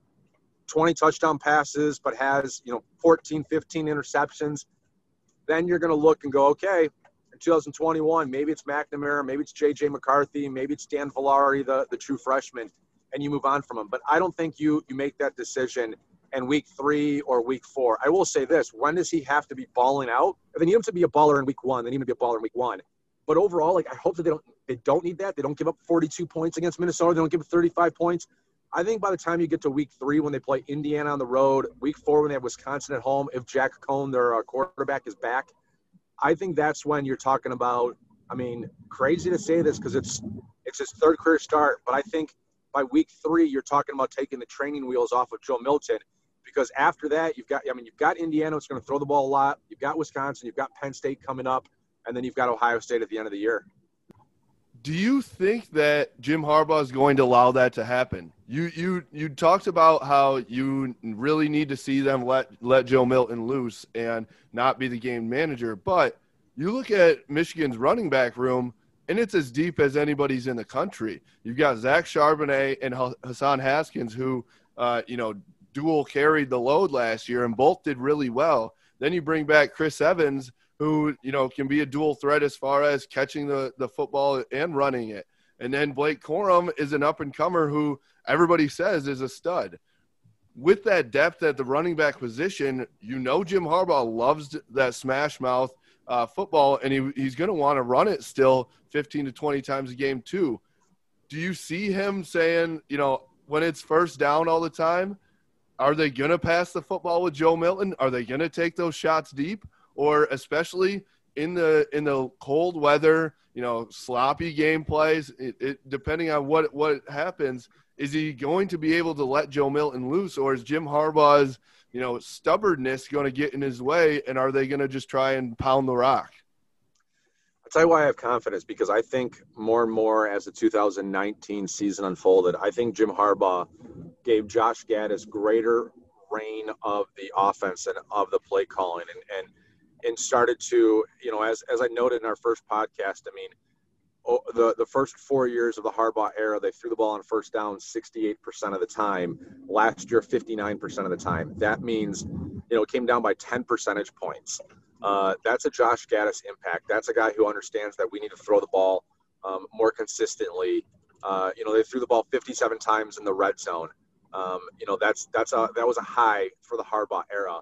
twenty touchdown passes, but has, you know, fourteen, fifteen interceptions, then you're going to look and go, okay, in two thousand twenty-one, maybe it's McNamara, maybe it's J J McCarthy, maybe it's Dan Villari, the, the true freshman, and you move on from him. But I don't think you, you make that decision in week three or week four. I will say this, when does he have to be balling out? If they need him to be a baller in week one, they need him to be a baller in week one. But overall, like, I hope that they don't they don't need that. They don't give up forty-two points against Minnesota. They don't give up thirty-five points. I think by the time you get to week three when they play Indiana on the road, week four when they have Wisconsin at home, if Jack Cohn, their quarterback, is back, I think that's when you're talking about, I mean, crazy to say this because it's, it's his third career start, but I think by week three you're talking about taking the training wheels off of Joe Milton. Because after that, you've got, I mean, you've got Indiana, it's going to throw the ball a lot. You've got Wisconsin, you've got Penn State coming up, and then you've got Ohio State at the end of the year. Do you think that Jim Harbaugh is going to allow that to happen? You you you talked about how you really need to see them let, let Joe Milton loose and not be the game manager. But you look at Michigan's running back room, and it's as deep as anybody's in the country. You've got Zach Charbonnet and Hassan Haskins who, uh, you know, dual carried the load last year and both did really well. Then you bring back Chris Evans, who, you know, can be a dual threat as far as catching the, the football and running it. And then Blake Corum is an up-and-comer who everybody says is a stud. With that depth at the running back position, you know Jim Harbaugh loves that smash mouth uh, football, and he, he's going to want to run it still fifteen to twenty times a game too. Do you see him saying, you know, when it's first down all the time, are they going to pass the football with Joe Milton? Are they going to take those shots deep? Or especially in the in the cold weather you know, sloppy game plays, it, it, depending on what, what happens, is he going to be able to let Joe Milton loose, or is Jim Harbaugh's, you know, stubbornness going to get in his way, and are they going to just try and pound the rock? I'll tell you why I have confidence, because I think more and more as the two thousand nineteen season unfolded, I think Jim Harbaugh gave Josh Gattis greater reign of the offense and of the play calling, and, and and started to, you know, as as I noted in our first podcast, I mean, oh, the, the first four years of the Harbaugh era, they threw the ball on first down sixty-eight percent of the time. Last year, fifty-nine percent of the time. That means, you know, it came down by ten percentage points. Uh, that's a Josh Gattis impact. That's a guy who understands that we need to throw the ball um, more consistently. Uh, you know, they threw the ball fifty-seven times in the red zone. Um, you know, that's that's a, that was a high for the Harbaugh era.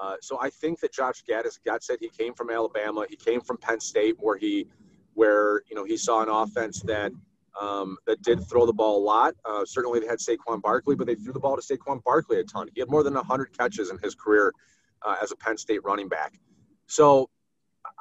Uh, so I think that Josh Gattis got said he came from Alabama. He came from Penn State, where he, where you know he saw an offense that um, that did throw the ball a lot. Uh, certainly they had Saquon Barkley, but they threw the ball to Saquon Barkley a ton. He had more than one hundred catches in his career uh, as a Penn State running back. So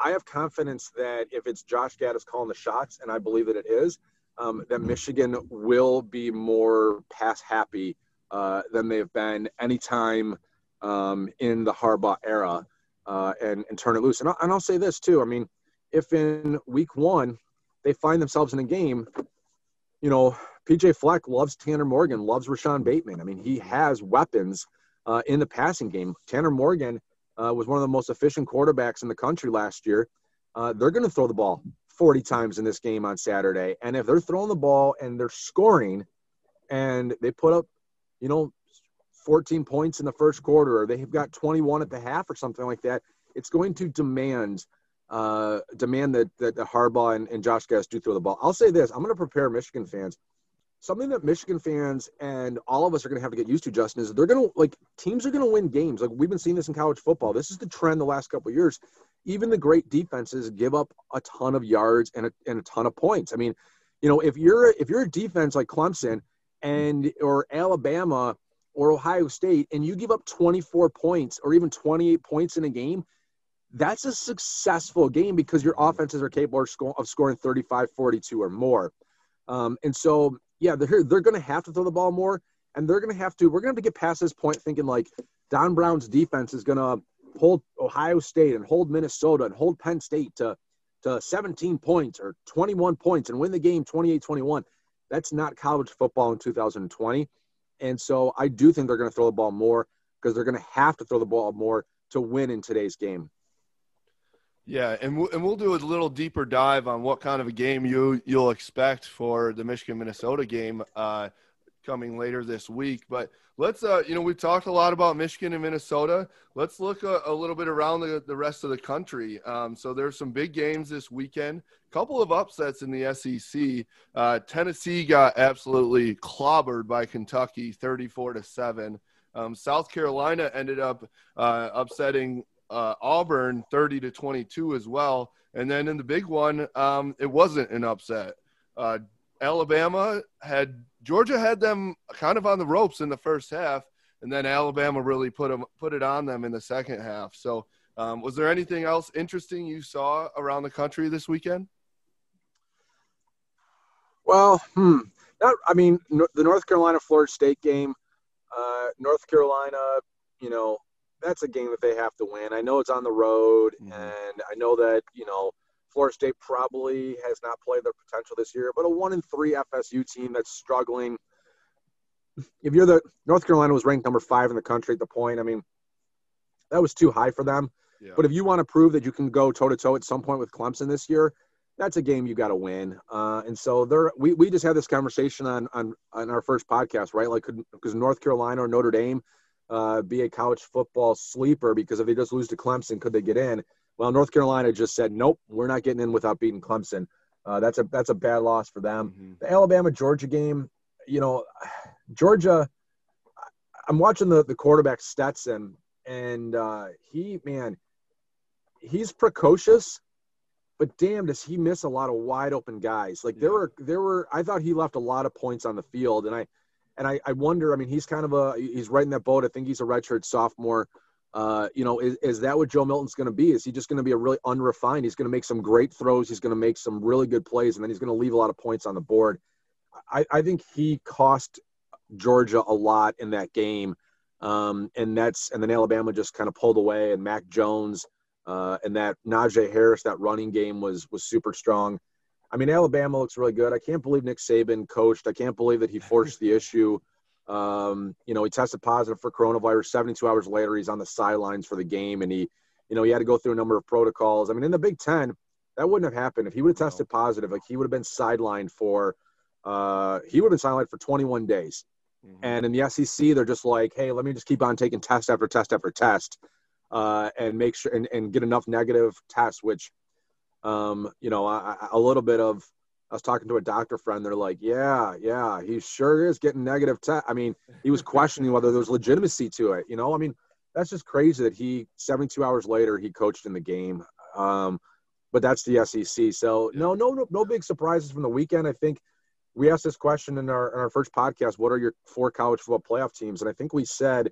I have confidence that if it's Josh Gattis calling the shots, and I believe that it is, um, that Michigan will be more pass happy uh, than they have been anytime Um, in the Harbaugh era, uh, and, and turn it loose. And I'll, and I'll say this too. I mean, if in week one they find themselves in a game, you know, P J Fleck loves Tanner Morgan, loves Rashod Bateman. I mean, he has weapons uh, in the passing game. Tanner Morgan uh, was one of the most efficient quarterbacks in the country last year. Uh, they're going to throw the ball forty times in this game on Saturday. And if they're throwing the ball and they're scoring and they put up, you know, fourteen points in the first quarter, or they've got twenty-one at the half or something like that, it's going to demand uh, demand that, that Harbaugh and, and Josh Gattis do throw the ball. I'll say this. I'm going to prepare Michigan fans. Something that Michigan fans and all of us are going to have to get used to, Justin, is they're going to – like teams are going to win games. Like we've been seeing this in college football. This is the trend the last couple of years. Even the great defenses give up a ton of yards and a, and a ton of points. I mean, you know, if you're if you're a defense like Clemson and or Alabama – or Ohio State, and you give up twenty-four points or even twenty-eight points in a game, that's a successful game because your offenses are capable of scoring thirty-five, forty-two or more. Um, and so, yeah, they're, they're going to have to throw the ball more, and they're going to have to – we're going to have to get past this point thinking, like, Don Brown's defense is going to hold Ohio State and hold Minnesota and hold Penn State to, to seventeen points or twenty-one points and win the game twenty-eight twenty-one. That's not college football in two thousand twenty. And so I do think they're going to throw the ball more because they're going to have to throw the ball more to win in today's game. Yeah, and we'll, and we'll do a little deeper dive on what kind of a game you, you'll expect for the Michigan-Minnesota game uh, coming later this week. But let's uh, – you know, we've talked a lot about Michigan and Minnesota. Let's look a, a little bit around the, the rest of the country. Um, so there's some big games this weekend, a couple of upsets in the S E C. Uh, Tennessee got absolutely clobbered by Kentucky, thirty-four to seven. Um, South Carolina ended up uh, upsetting uh, Auburn, thirty to twenty-two as well. And then in the big one, um, it wasn't an upset. Uh, Alabama had Georgia had them kind of on the ropes in the first half, and then Alabama really put them, put it on them in the second half. So um, was there anything else interesting you saw around the country this weekend? Well, hmm, not, I mean, no, the North Carolina-Florida State game, uh, North Carolina, you know, that's a game that they have to win. I know it's on the road, mm-hmm. and I know that, you know, Florida State probably has not played their potential this year, but a one and three F S U team that's struggling. If you're the North Carolina was ranked number five in the country at the point, I mean, that was too high for them. Yeah. But if you want to prove that you can go toe to toe at some point with Clemson this year, that's a game you got to win. Uh, and so there, we, we just had this conversation on, on, on our first podcast, right? Like, could, because North Carolina or Notre Dame uh, be a college football sleeper, because if they just lose to Clemson, could they get in? Well, North Carolina just said, nope, we're not getting in without beating Clemson. Uh, that's a that's a bad loss for them. Mm-hmm. The Alabama-Georgia game, you know, Georgia, I'm watching the, the quarterback Stetson, and uh, he, man, he's precocious, but damn, does he miss a lot of wide-open guys. Like, yeah. there were – there were I thought he left a lot of points on the field, and I and I, I wonder, I mean, he's kind of a – he's right in that boat. I think he's a redshirt sophomore. Uh, you know, is, is that what Joe Milton's going to be? Is he just going to be a really unrefined? He's going to make some great throws. He's going to make some really good plays, and then he's going to leave a lot of points on the board. I, I think he cost Georgia a lot in that game, um, and that's and then Alabama just kind of pulled away, and Mac Jones uh, and that Najee Harris, that running game was was super strong. I mean, Alabama looks really good. I can't believe Nick Saban coached. I can't believe that he forced the issue. Um, you know, he tested positive for coronavirus. seventy-two hours later, he's on the sidelines for the game, and he, you know, he had to go through a number of protocols. I mean, in the Big Ten, that wouldn't have happened. If he would have tested positive, like he would have been sidelined for, uh, he would have been sidelined for twenty-one days. Mm-hmm. And in the S E C, they're just like, hey, let me just keep on taking test after test after test, uh, and make sure and, and get enough negative tests. Which, um, you know, I, I, a little bit of. I was talking to a doctor friend. They're like, yeah, yeah, he sure is getting negative test. I mean, he was questioning whether there was legitimacy to it. You know, I mean, that's just crazy that he, seventy-two hours later, he coached in the game. Um, but that's the S E C. So no, no, no, no big surprises from the weekend. I think we asked this question in our, in our first podcast, what are your four college football playoff teams? And I think we said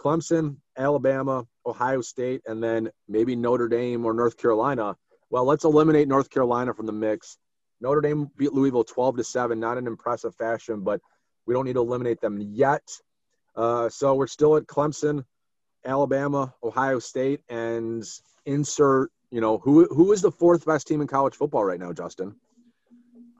Clemson, Alabama, Ohio State, and then maybe Notre Dame or North Carolina. Well, let's eliminate North Carolina from the mix. Notre Dame beat Louisville twelve to seven, not in impressive fashion, but we don't need to eliminate them yet. Uh, so we're still at Clemson, Alabama, Ohio State, and insert, you know, who who is the fourth best team in college football right now, Justin?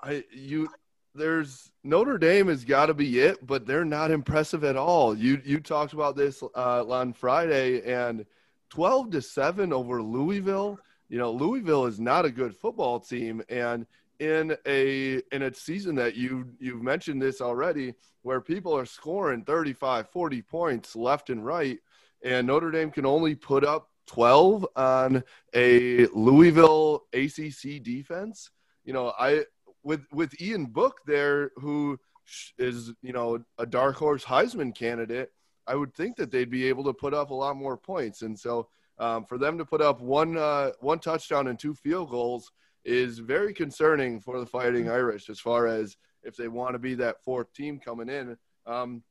I you there's Notre Dame has got to be it, but they're not impressive at all. You you talked about this uh, on Friday, and twelve to seven over Louisville. You know, Louisville is not a good football team, and in a in a season that you you've mentioned this already, where people are scoring thirty-five, forty points left and right, and Notre Dame can only put up twelve on a Louisville A C C defense. You know, I with with Ian Book there, who is, you know, a dark horse Heisman candidate, I would think that they'd be able to put up a lot more points. And so um, for them to put up one uh, one touchdown and two field goals is very concerning for the Fighting Irish as far as if they want to be that fourth team coming in. Um,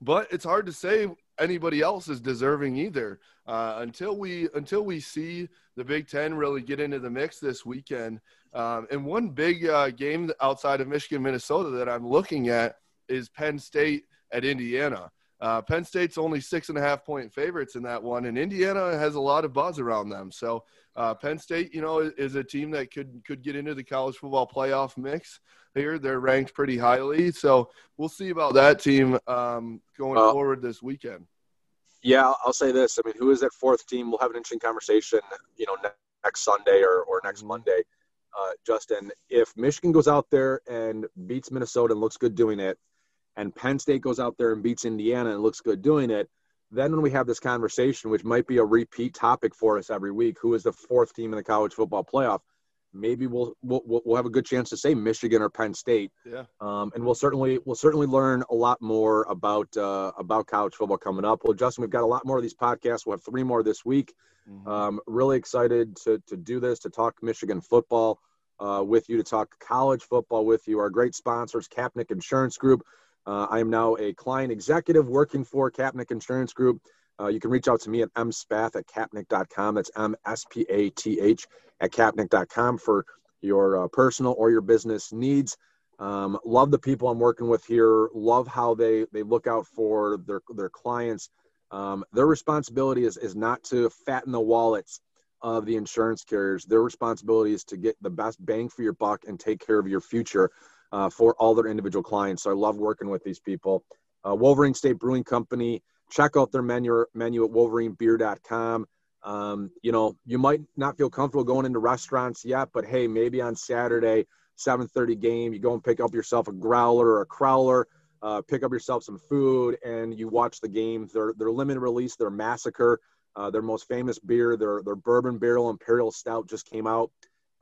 but it's hard to say anybody else is deserving either. Uh, until we until we see the Big Ten really get into the mix this weekend. Um, and one big uh, game outside of Michigan, Minnesota that I'm looking at is Penn State at Indiana. Uh, Penn State's only six and a half point favorites in that one, and Indiana has a lot of buzz around them. So uh, Penn State, you know, is a team that could could get into the college football playoff mix here. They're ranked pretty highly, so we'll see about that team um, going uh, forward this weekend. Yeah, I'll say this. I mean, who is that fourth team? We'll have an interesting conversation, you know, next, next Sunday or, or next Monday, uh, Justin. If Michigan goes out there and beats Minnesota and looks good doing it, and Penn State goes out there and beats Indiana and looks good doing it, then when we have this conversation, which might be a repeat topic for us every week, who is the fourth team in the college football playoff, maybe we'll we'll, we'll have a good chance to say Michigan or Penn State. Yeah. Um, and we'll certainly we'll certainly learn a lot more about uh, about college football coming up. Well, Justin, we've got a lot more of these podcasts. We'll have three more this week. Mm-hmm. Um, really excited to to do this, to talk Michigan football uh, with you, to talk college football with you. Our great sponsors, Kapnick Insurance Group. Uh, I am now a client executive working for Kapnick Insurance Group. Uh, you can reach out to me at m spath at kapnick dot com. That's M S P A T H at kapnick dot com for your uh, personal or your business needs. Um, love the people I'm working with here. Love how they, they look out for their, their clients. Um, their responsibility is, is not to fatten the wallets of the insurance carriers. Their responsibility is to get the best bang for your buck and take care of your future. Uh, for all their individual clients. So I love working with these people. Uh, Wolverine State Brewing Company, check out their menu, menu at wolverine beer dot com. Um, you know, you might not feel comfortable going into restaurants yet, but hey, maybe on Saturday, seven thirty game, you go and pick up yourself a growler or a crowler, uh, pick up yourself some food, and you watch the game. Their, their limited release, their massacre, uh, their most famous beer, their, their bourbon barrel imperial stout just came out.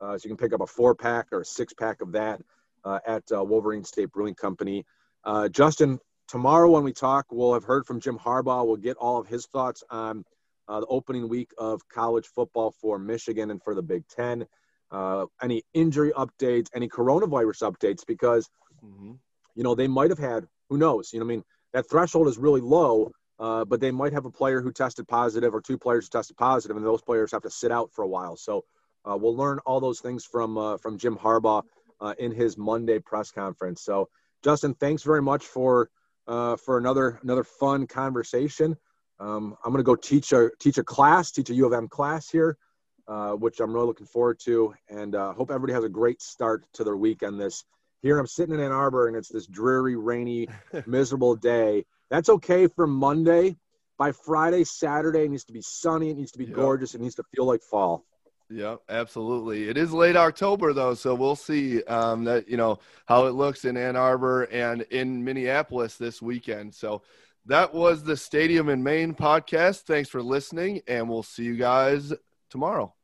Uh, so you can pick up a four-pack or a six-pack of that. Uh, at uh, Wolverine State Brewing Company. Uh, Justin, tomorrow when we talk, we'll have heard from Jim Harbaugh. We'll get all of his thoughts on uh, the opening week of college football for Michigan and for the Big Ten. Uh, any injury updates, any coronavirus updates, because, mm-hmm. you know, they might have had, who knows, you know, I mean, that threshold is really low, uh, but they might have a player who tested positive or two players who tested positive, and those players have to sit out for a while. So uh, we'll learn all those things from uh, from Jim Harbaugh uh, in his Monday press conference. So, Justin, thanks very much for uh, for another another fun conversation. Um, I'm going to go teach a teach a class, teach a U of M class here, uh, which I'm really looking forward to, and uh, hope everybody has a great start to their weekend. This here I'm sitting in Ann Arbor, and it's this dreary, rainy, miserable day. That's okay for Monday. By Friday, Saturday, it needs to be sunny. It needs to be yep. gorgeous. It needs to feel like fall. Yeah, absolutely. It is late October, though, so we'll see um, that you know how it looks in Ann Arbor and in Minneapolis this weekend. So that was the Stadium in Maine podcast. Thanks for listening, and we'll see you guys tomorrow.